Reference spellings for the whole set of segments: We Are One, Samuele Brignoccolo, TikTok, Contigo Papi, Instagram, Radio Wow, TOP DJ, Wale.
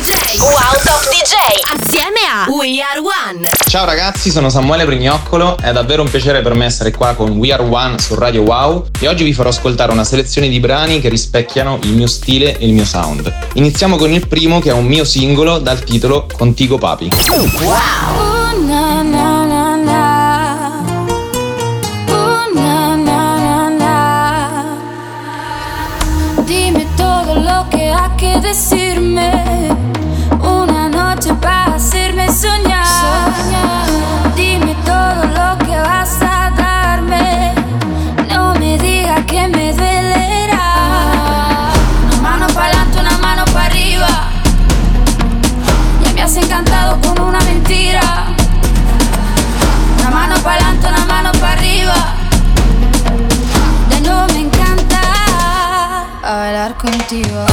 DJ. Wow Top DJ assieme a We Are One. Ciao ragazzi, sono Samuele Brignoccolo, è davvero un piacere per me essere qua con We Are One su Radio Wow e oggi vi farò ascoltare una selezione di brani che rispecchiano il mio stile e il mio sound. Iniziamo con il primo, che è un mio singolo dal titolo Contigo Papi. Wow. Decirme una noche para hacerme soñar. Dime todo lo que vas a darme. No me digas que me dolerá. Una mano para adelante, una mano para arriba. Ya me has encantado con una mentira. Una mano para adelante, una mano para arriba. Ya no me encanta bailar contigo.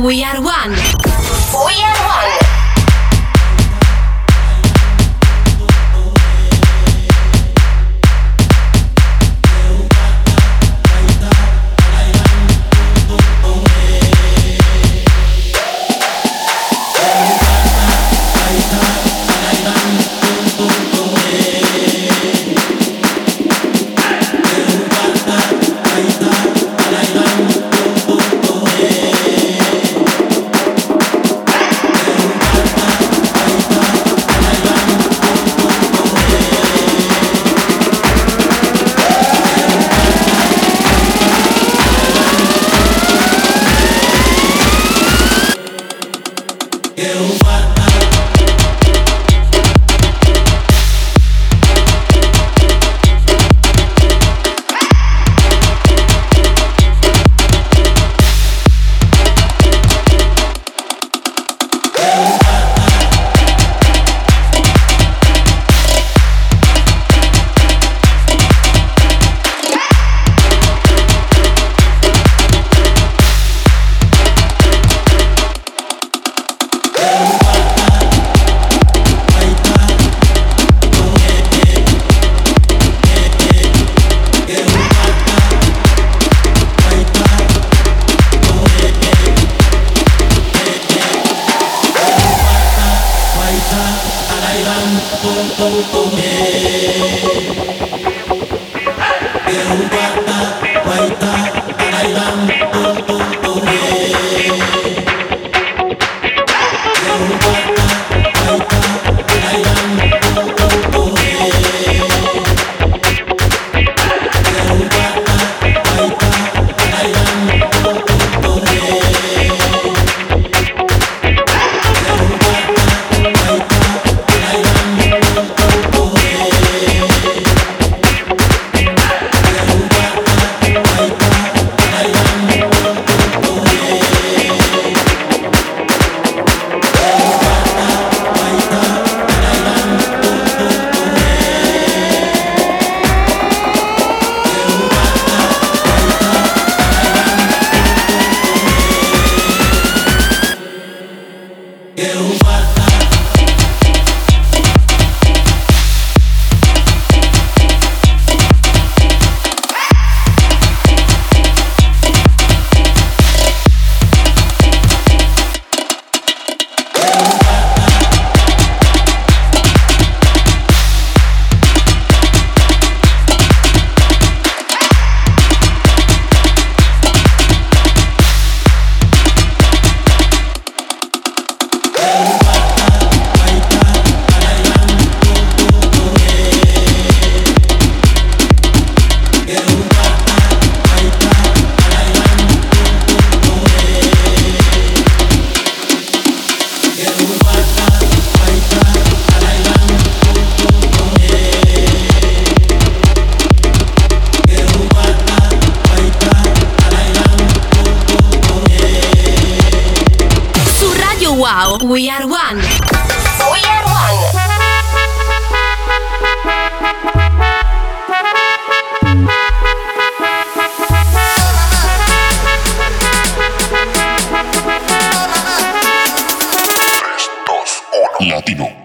We are one. We are one. Wow, We Are One. We Are One. Latino.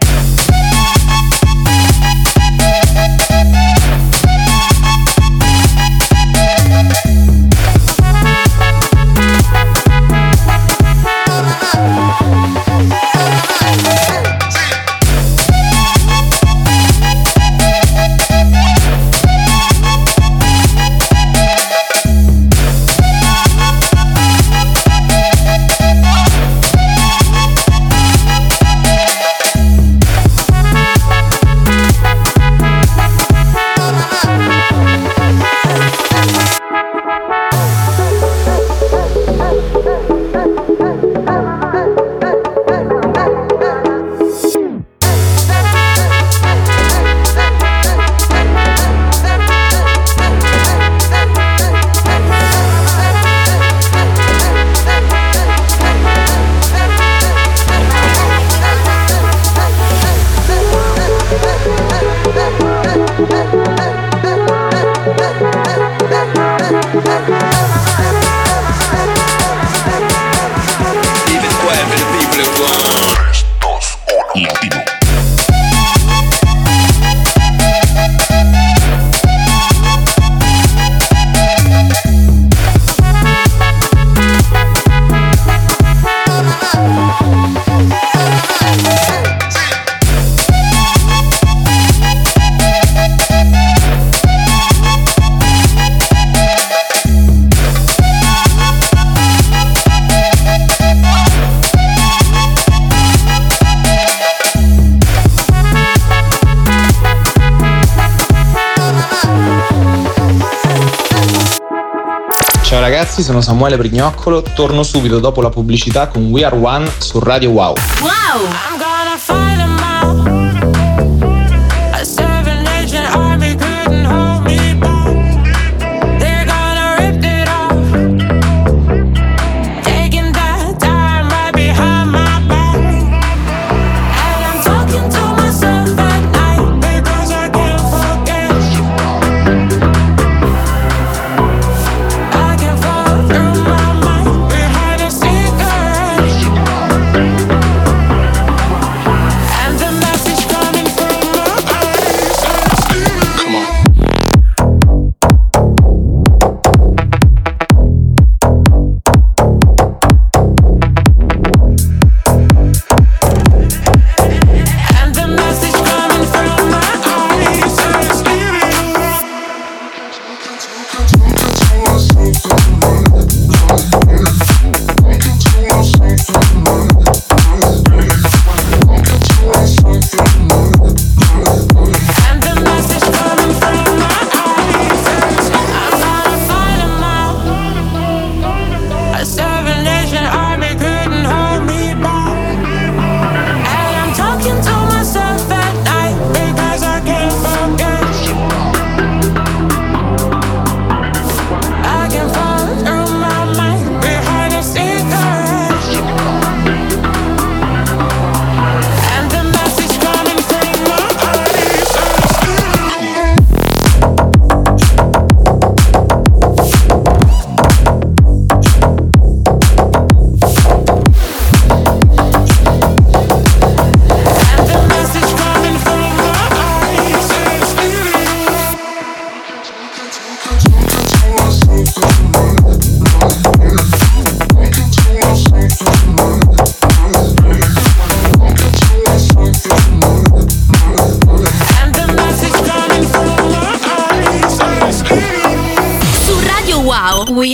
Sono Samuele Brignoccolo, torno subito dopo la pubblicità con We Are One su Radio Wow. We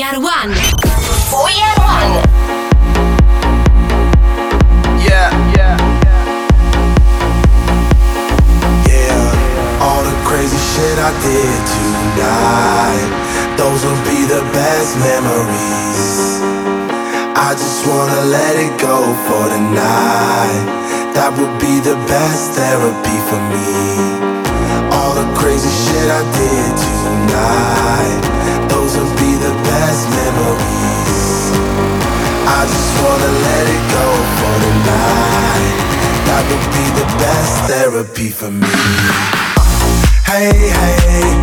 Are One. We Are One. Yeah. All the crazy shit I did tonight, those will be the best memories. I just wanna let it go for the night. That would be the best therapy for me. All the crazy shit I did tonight, those will be the best memories. I just wanna let it go for the night. therapy for me. Hey, hey.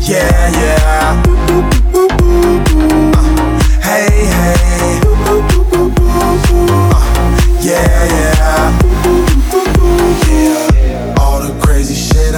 Yeah, yeah. Hey, hey. Yeah, yeah. All the crazy shit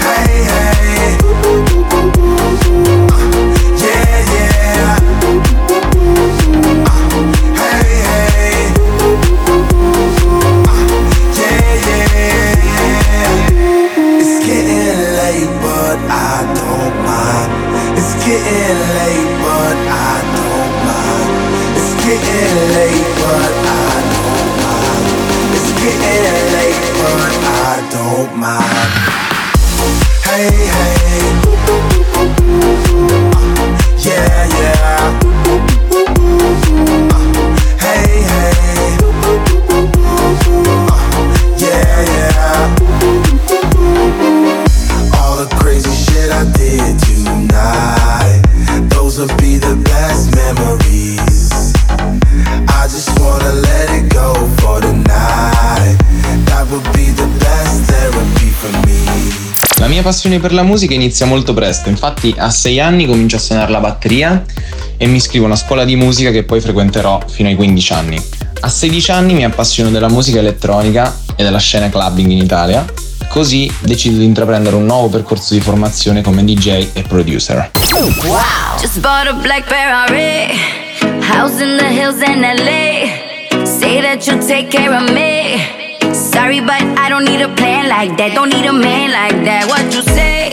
Hey, hey. Yeah, yeah. Hey, hey. Yeah, yeah. It's getting late, but I don't mind. It's getting late, but I don't mind. It's getting late, but I don't mind. It's getting late, but I don't mind. Hey, hey. Yeah, yeah. Hey, hey. Yeah, yeah. All the crazy shit I did tonight, those will be the best memories. I just wanna let it go for the night. That would be the best therapy for me. La mia passione per la musica inizia molto presto, infatti a 6 anni comincio a suonare la batteria e mi iscrivo a una scuola di musica che poi frequenterò fino ai 15 anni. A 16 anni mi appassiono della musica elettronica e della scena clubbing in Italia, così decido di intraprendere un nuovo percorso di formazione come DJ e producer. Wow. Just bought a Blackberry, house in the hills in LA, say that you take care of me. Sorry, but I don't need a plan like that. Don't need a man like that. What you say?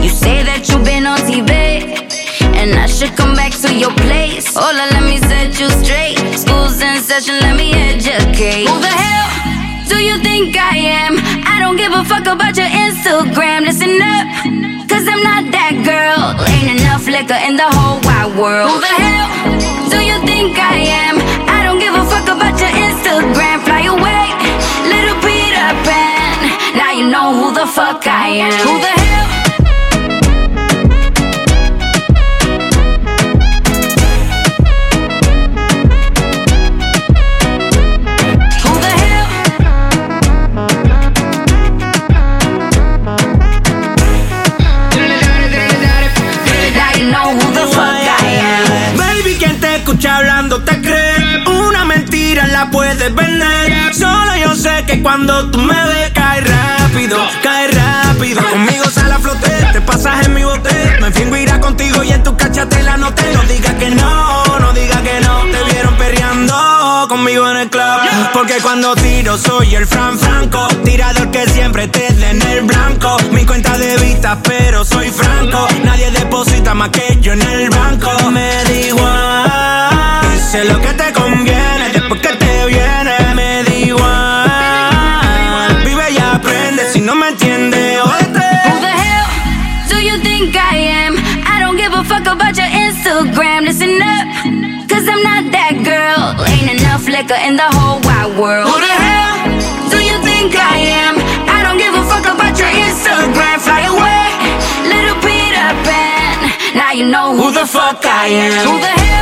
You say that you've been on TV and I should come back to your place. Hola, let me set you straight. School's in session, let me educate. Who the hell do you think I am? I don't give a fuck about your Instagram. Listen up, cause I'm not that girl. Ain't enough liquor in the whole wide world. Who the hell do you think I am? I don't give a fuck about your Instagram. Fly away, little Peter Pan. Now you know who the fuck I am. Who the hell? Who the hell? Now you know who the fuck I am. Baby, quien te escucha hablando te cree. Una mentira la puedes vender. Solo yo sé que cuando tú me ves cae rápido, conmigo sal a flote, te pasas en mi bote, me fingo irá contigo y en tu cachatela no te lo digas que no, no digas que no, te vieron perreando conmigo en el club, porque cuando tiro soy el Fran Franco, tirador que siempre te dé en el blanco, mi cuenta de vista pero soy franco, nadie deposita más que yo en el banco, me da igual, hice lo que te conviene, después que te viene. Listen up, cause I'm not that girl. Ain't enough liquor in the whole wide world. Who the hell do you think I am? I don't give a fuck about your Instagram. Fly away, little Peter Pan. Now you know who the fuck I am. Who the hell?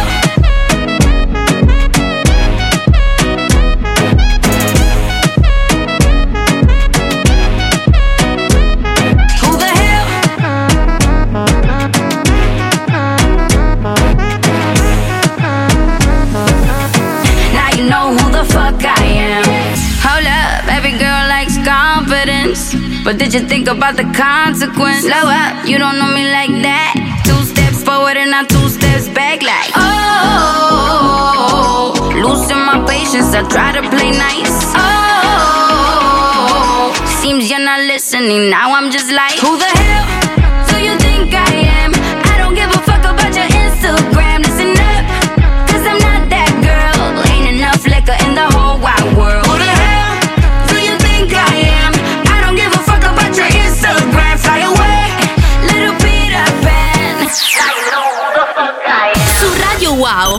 But did you think about the consequence? Slow up, you don't know me like that. 2 steps forward and I'm 2 steps back like oh, losing my patience, I try to play nice. Oh, listening. Now I'm just like, who the hell do you think I am? I don't give a fuck about your Instagram. Listen up, cause I'm not that girl. Ain't enough liquor in the whole wide world. Who the hell do you think I am? I don't give a fuck about your Instagram. Fly away, little Peter Pan. I know who the fuck I am. Su Radio Wow,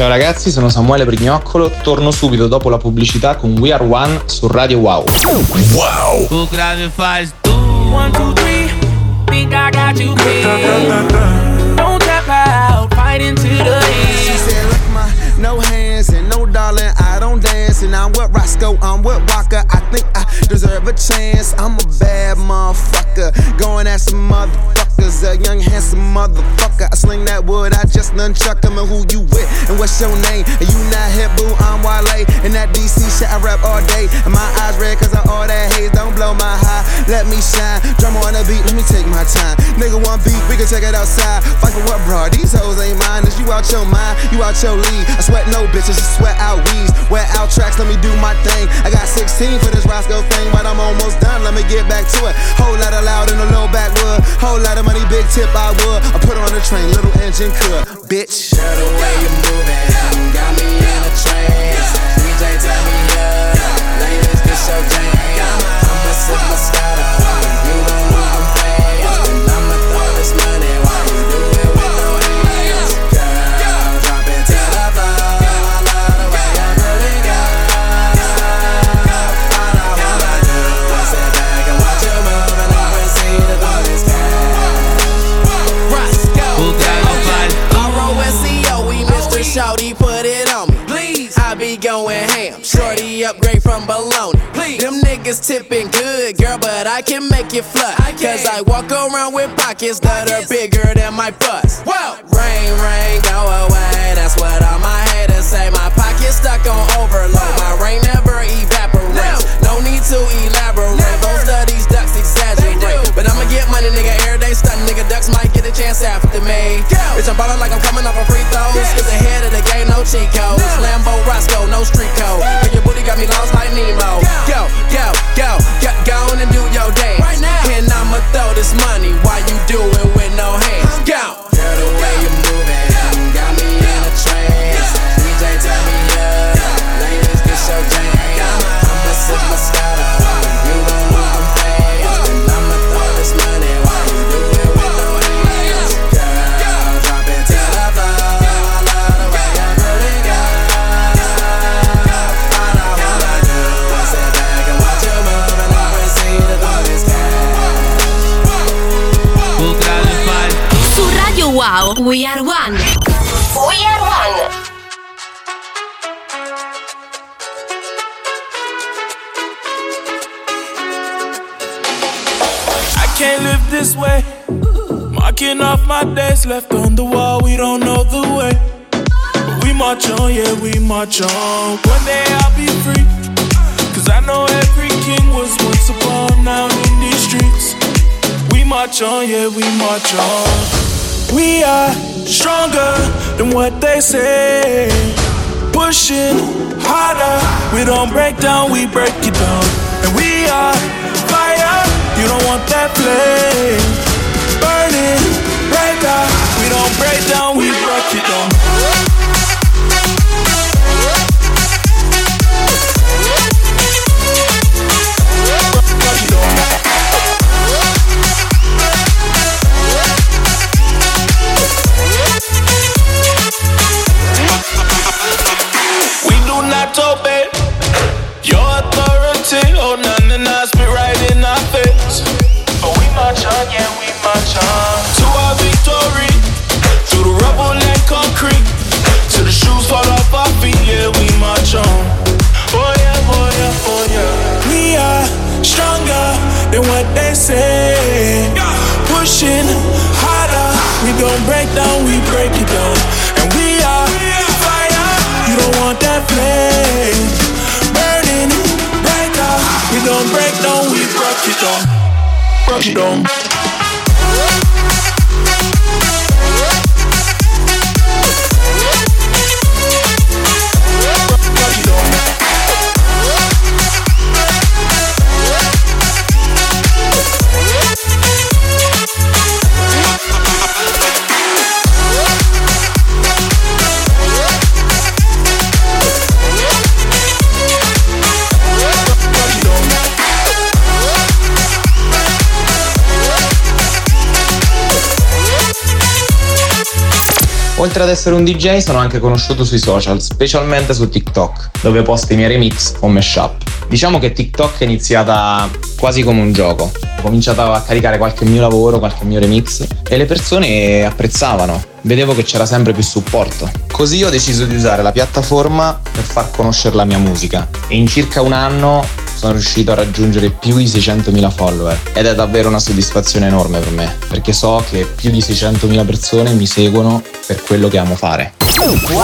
Ciao ragazzi, sono Samuele Brignoccolo, torno subito dopo la pubblicità con We Are One su Radio Wow. Wow! Tu grave faz tu 1, 2, 3, think I got you big. Don't tap out, fight into the heat. She said lick my, no hands and no darling, I don't dance. And I'm with Roscoe, I'm with Walker, I think I deserve a chance. I'm a bad motherfucker, going at some motherfucker. A young handsome motherfucker, I sling that wood, I just nunchuck him. And who you with, and what's your name? And you not hip, boo, I'm Wale. And that DC shit, I rap all day. And my eyes red cause of all that haze. Don't blow my high, let me shine. Drummer on the beat, let me take my time. Nigga one beat, we can check it outside. Fight for what, bro? These hoes ain't mine. Is you out your mind, you out your league. I sweat no bitches, just sweat out weeds. Wear out tracks, let me do my thing. I got 16 for this Roscoe thing, but I'm almost done, let me get back to it. Whole lot of loud in the low backwood, whole lot of money, big tip I would. I put her on the train, little engine could, bitch. Girl, the way you moving got me in a trance. DJ, tell me up, ladies, this your jam. I'ma sip my Moscato, you don't know I'm fast, and I'ma throw this money while you do it with no hands. Girl, drop it to the floor. I love the way I really go. All I wanna do is sit back and watch you move, and I can see the boys. Shorty put it on me, please. I be going ham. Shorty upgrade from baloney, please. Them niggas tipping good, girl, but I can make it fly. Cause I walk around with pockets that are bigger than my bust. Whoa, rain, rain, go away. That's what all my haters say. My pocket's stuck on overload. My rain never evaporates. No need to elaborate. Most of these ducks exaggerate. But I'ma get money, nigga. Everyday stuntin', nigga. Ducks might get a chance after me. Bitch, I'm ballin' like I'm coming off a free throws. It's the head of the game, no cheat codes. Lambo, Roscoe, no street code. But your booty got me lost like Nemo. Go, go, go, go, go on and do your dance right now. And I'ma throw this money while you do it with no hands. Go. Girl, the way you movin' got me in a trance. DJ, turn me up, ladies, this your jam. I'ma sip my Moscato. Wow, we are one. We are one. I can't live this way. Marking off my days left on the wall. We don't know the way. But we march on, yeah, we march on. One day I'll be free. Cause I know every king was once upon out in these streets. We march on, yeah, we march on. We are stronger than what they say. Pushing harder. We don't break down, we break it down. And we are fire. You don't want that flame. Burning right now. We don't break down, we break it down. Pushing harder, we don't break down, we break it down. And we are fire. You don't want that flame burning right now. We don't break down, we break it down, break it down. Oltre ad essere un DJ sono anche conosciuto sui social, specialmente su TikTok, dove posto i miei remix o mashup. Diciamo che TikTok è iniziata quasi come un gioco. Ho cominciato a caricare qualche mio lavoro, qualche mio remix e le persone apprezzavano. Vedevo che c'era sempre più supporto. Così ho deciso di usare la piattaforma per far conoscere la mia musica e in circa un anno sono riuscito a raggiungere più di 600.000 follower ed è davvero una soddisfazione enorme per me, perché so che più di 600.000 persone mi seguono per quello che amo fare. Wow!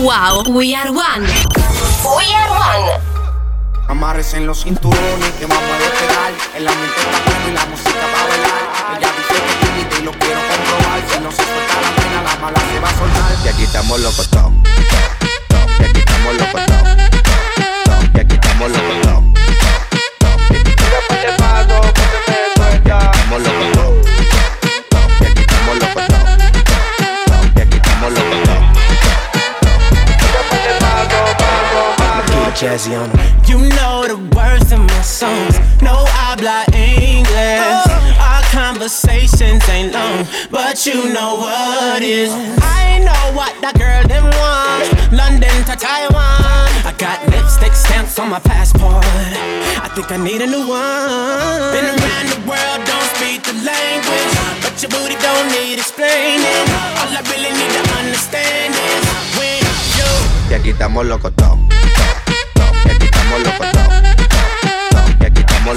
Wow, We Are One. We Are One. Amarres en los cinturones que vamos a despegar. El ambiente está bueno y la música va a bailar. Ella dice que tiene y lo quiero comprobar. Si no se suelta la pena, la mala se va a soltar. Y aquí estamos locos, top, top, top. Y aquí estamos locos, top, top, top. Y aquí estamos locos, top, top, top. Y aquí estamos locos, top, top. Y aquí estamos locos, top, top. Y aquí estamos locos, top. Jazzy on them. You know the words in my songs. No, I habla English. Our conversations ain't long, but you know what is. I know what that girl them want. London to Taiwan. I got lipstick stamps on my passport. I think I need a new one. Been around the world, don't speak the language, but your booty don't need explaining. All I really need to understand is when you. Y aquí estamos locos todos. Y aquí estamos locos, top, top, top. Y aquí estamos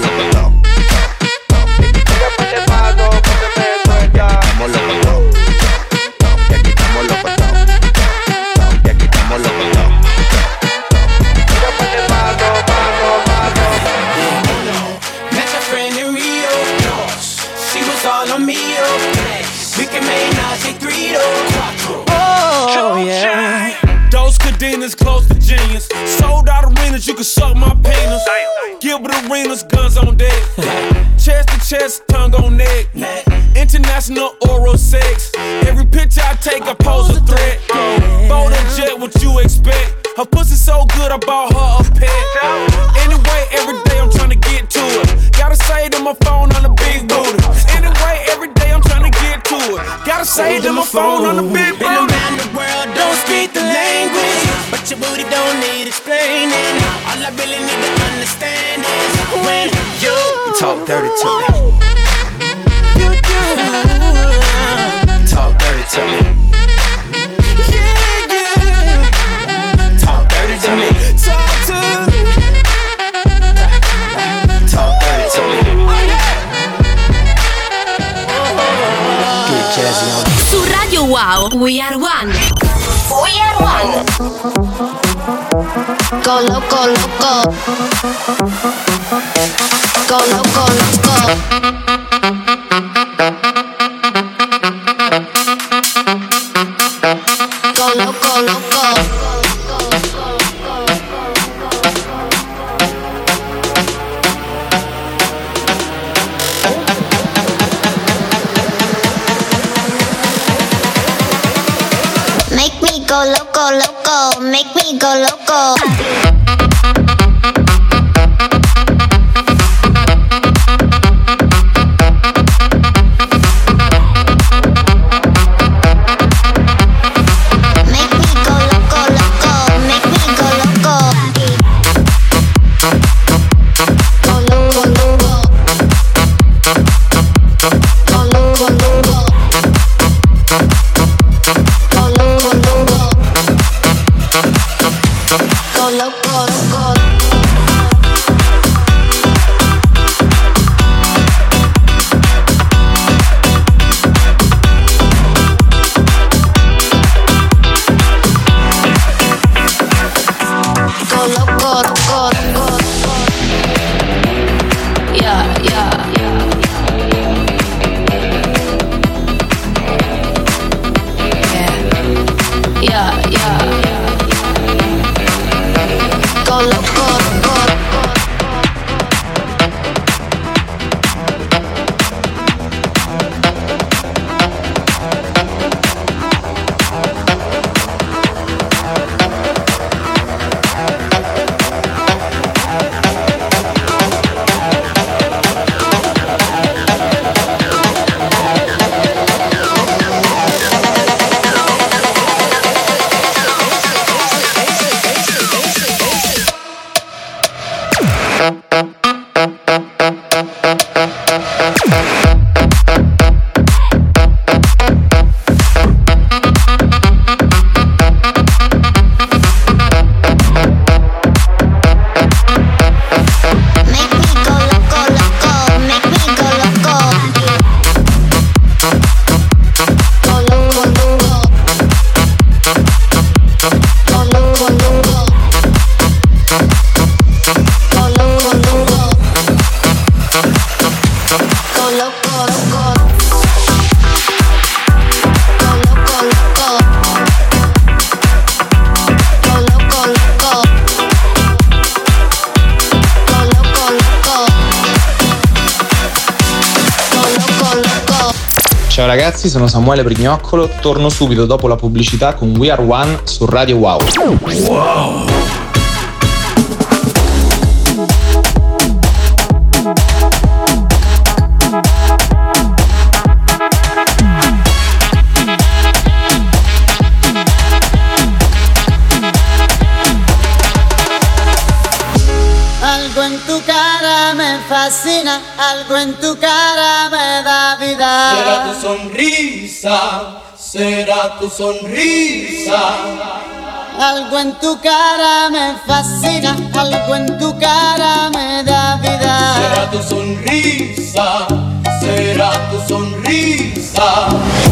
Ciao ragazzi, sono Samuele Brignoccolo, torno subito dopo la pubblicità con We Are One su Radio Wow. Wow. Algo en tu cara me fascina, algo en tu cara me da vida. Será tu sonrisa algo en tu cara me fascina, algo en tu cara me da vida. Será tu sonrisa, será tu sonrisa.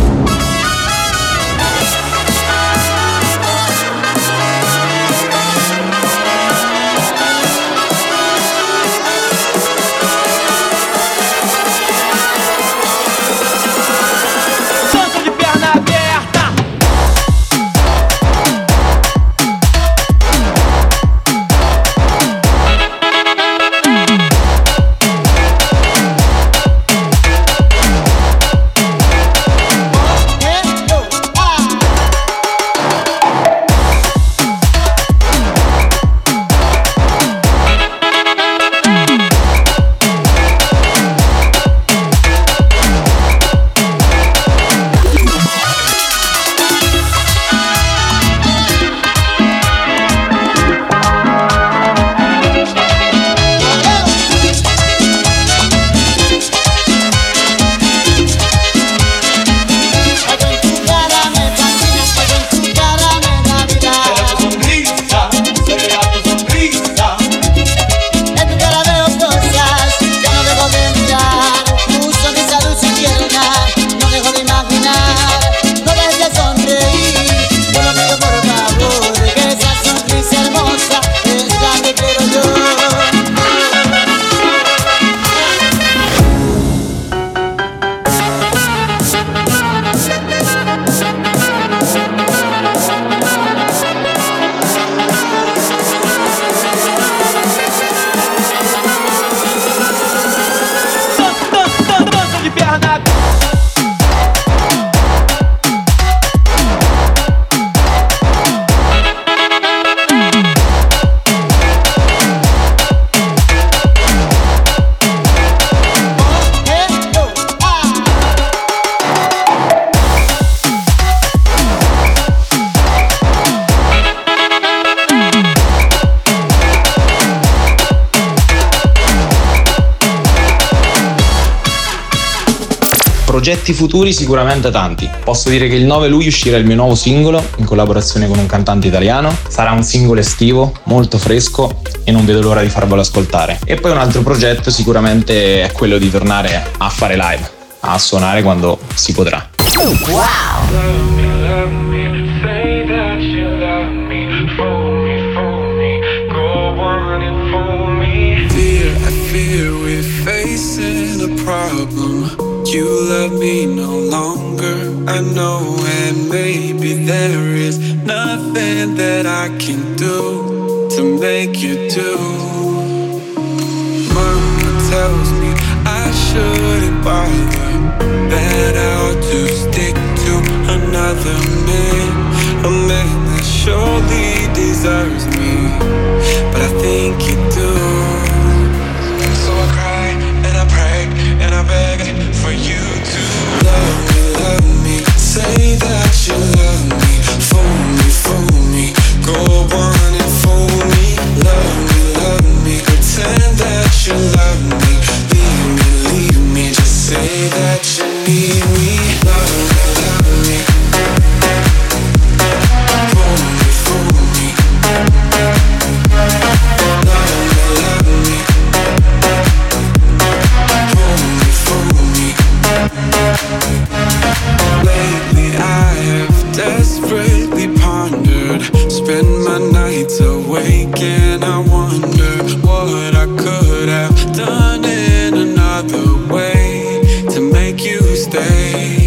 Progetti futuri sicuramente tanti. Posso dire che il 9 luglio uscirà il mio nuovo singolo in collaborazione con un cantante italiano. Sarà un singolo estivo, molto fresco e non vedo l'ora di farvelo ascoltare. E poi un altro progetto sicuramente è quello di tornare a fare live, a suonare quando si potrà. Wow! You love me no longer, I know, and maybe there is nothing that I can do to make you do. Mama tells me I shouldn't bother, that I'll just stick to another man, a man that surely deserves me, but I think you do. So I cry and I pray and I beg for you to love me, say that you love me, fool me, go on and fool me, love me, pretend that you love me, leave me, just say that you need me, love me, fool me, love me, lately I have desperately pondered, spend my nights awake and I wonder what I could have done in another way to make you stay.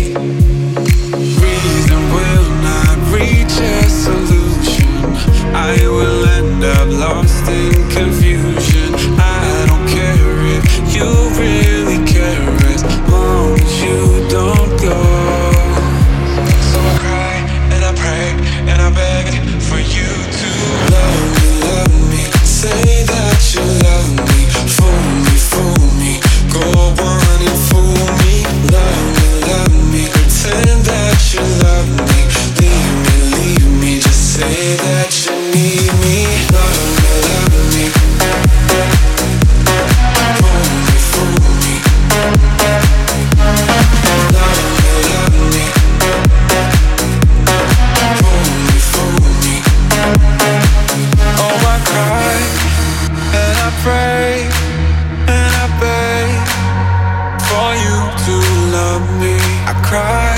I cry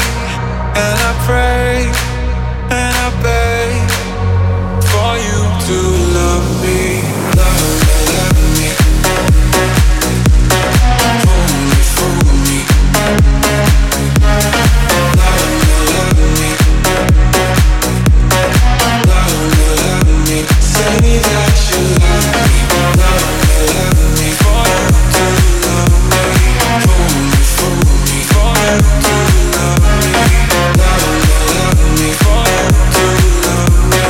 and I pray and I beg for you to love me, love me. Fool me, love me, love me. Love me, love me. Say me that you love me, love me, love me. For you to love me, fool me. For you to love me, love me, love me. For you to love me,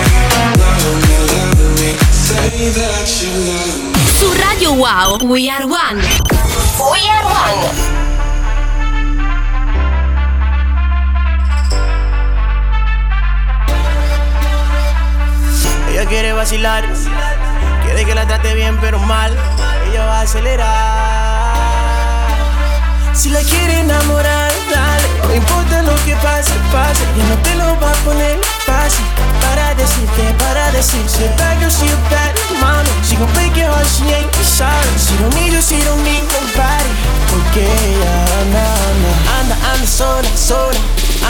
love me, love me. Say that you love me. Su Radio Wow, We Are One. We are one. Ella quiere vacilar, quiere que la trate bien pero mal. Ella va a acelerar. Si la quiere enamorar, dale. No importa lo que pase, pase. Ya no te lo va a poner fácil. Para decirte that girl, she a bad mommy. She gon' break your heart, she ain't sorry. She don't need you, she don't need nobody. Porque ella anda sola, sola.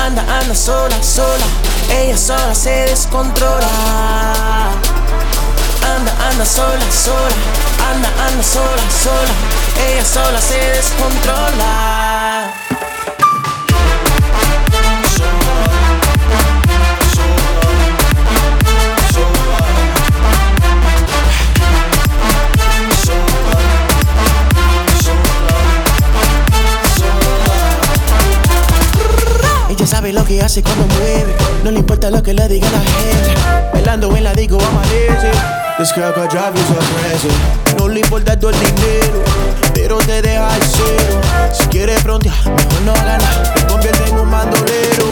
Anda sola, sola. Ella sola se descontrola. Anda sola, sola. Anda sola, sola. Ella sola se descontrola. Sabe lo que hace cuando mueve, no le importa lo que le diga la gente. Bailando en la disco amanece. This girl got drive you so crazy. No le importa todo el dinero, pero te deja al cero. Si quieres frontear, mejor no gana. Te convierte en un mandolero.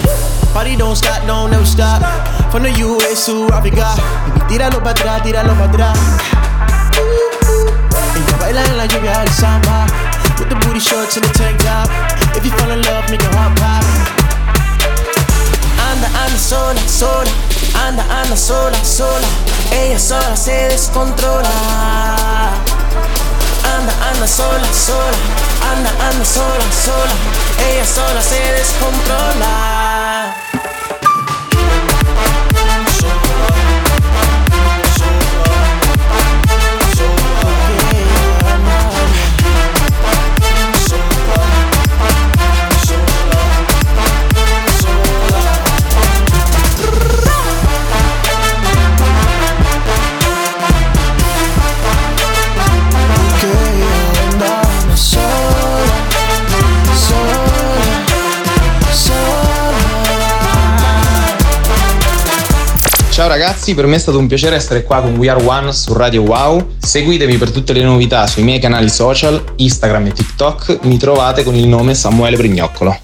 Party don't stop, don't never stop. From the US to Africa, baby, tíralo para atrás, tíralo para atrás. Ella baila en la lluvia al samba, with the booty shorts and the tank top. If you fall in love, make your heart pop. Anda sola, sola. Anda sola, sola. Ella sola se descontrola. Anda sola, sola. Anda sola, sola. Ella sola se descontrola. Ciao ragazzi, per me è stato un piacere essere qua con We Are One su Radio Wow. Seguitemi per tutte le novità sui miei canali social, Instagram e TikTok. Mi trovate con il nome Samuele Brignoccolo.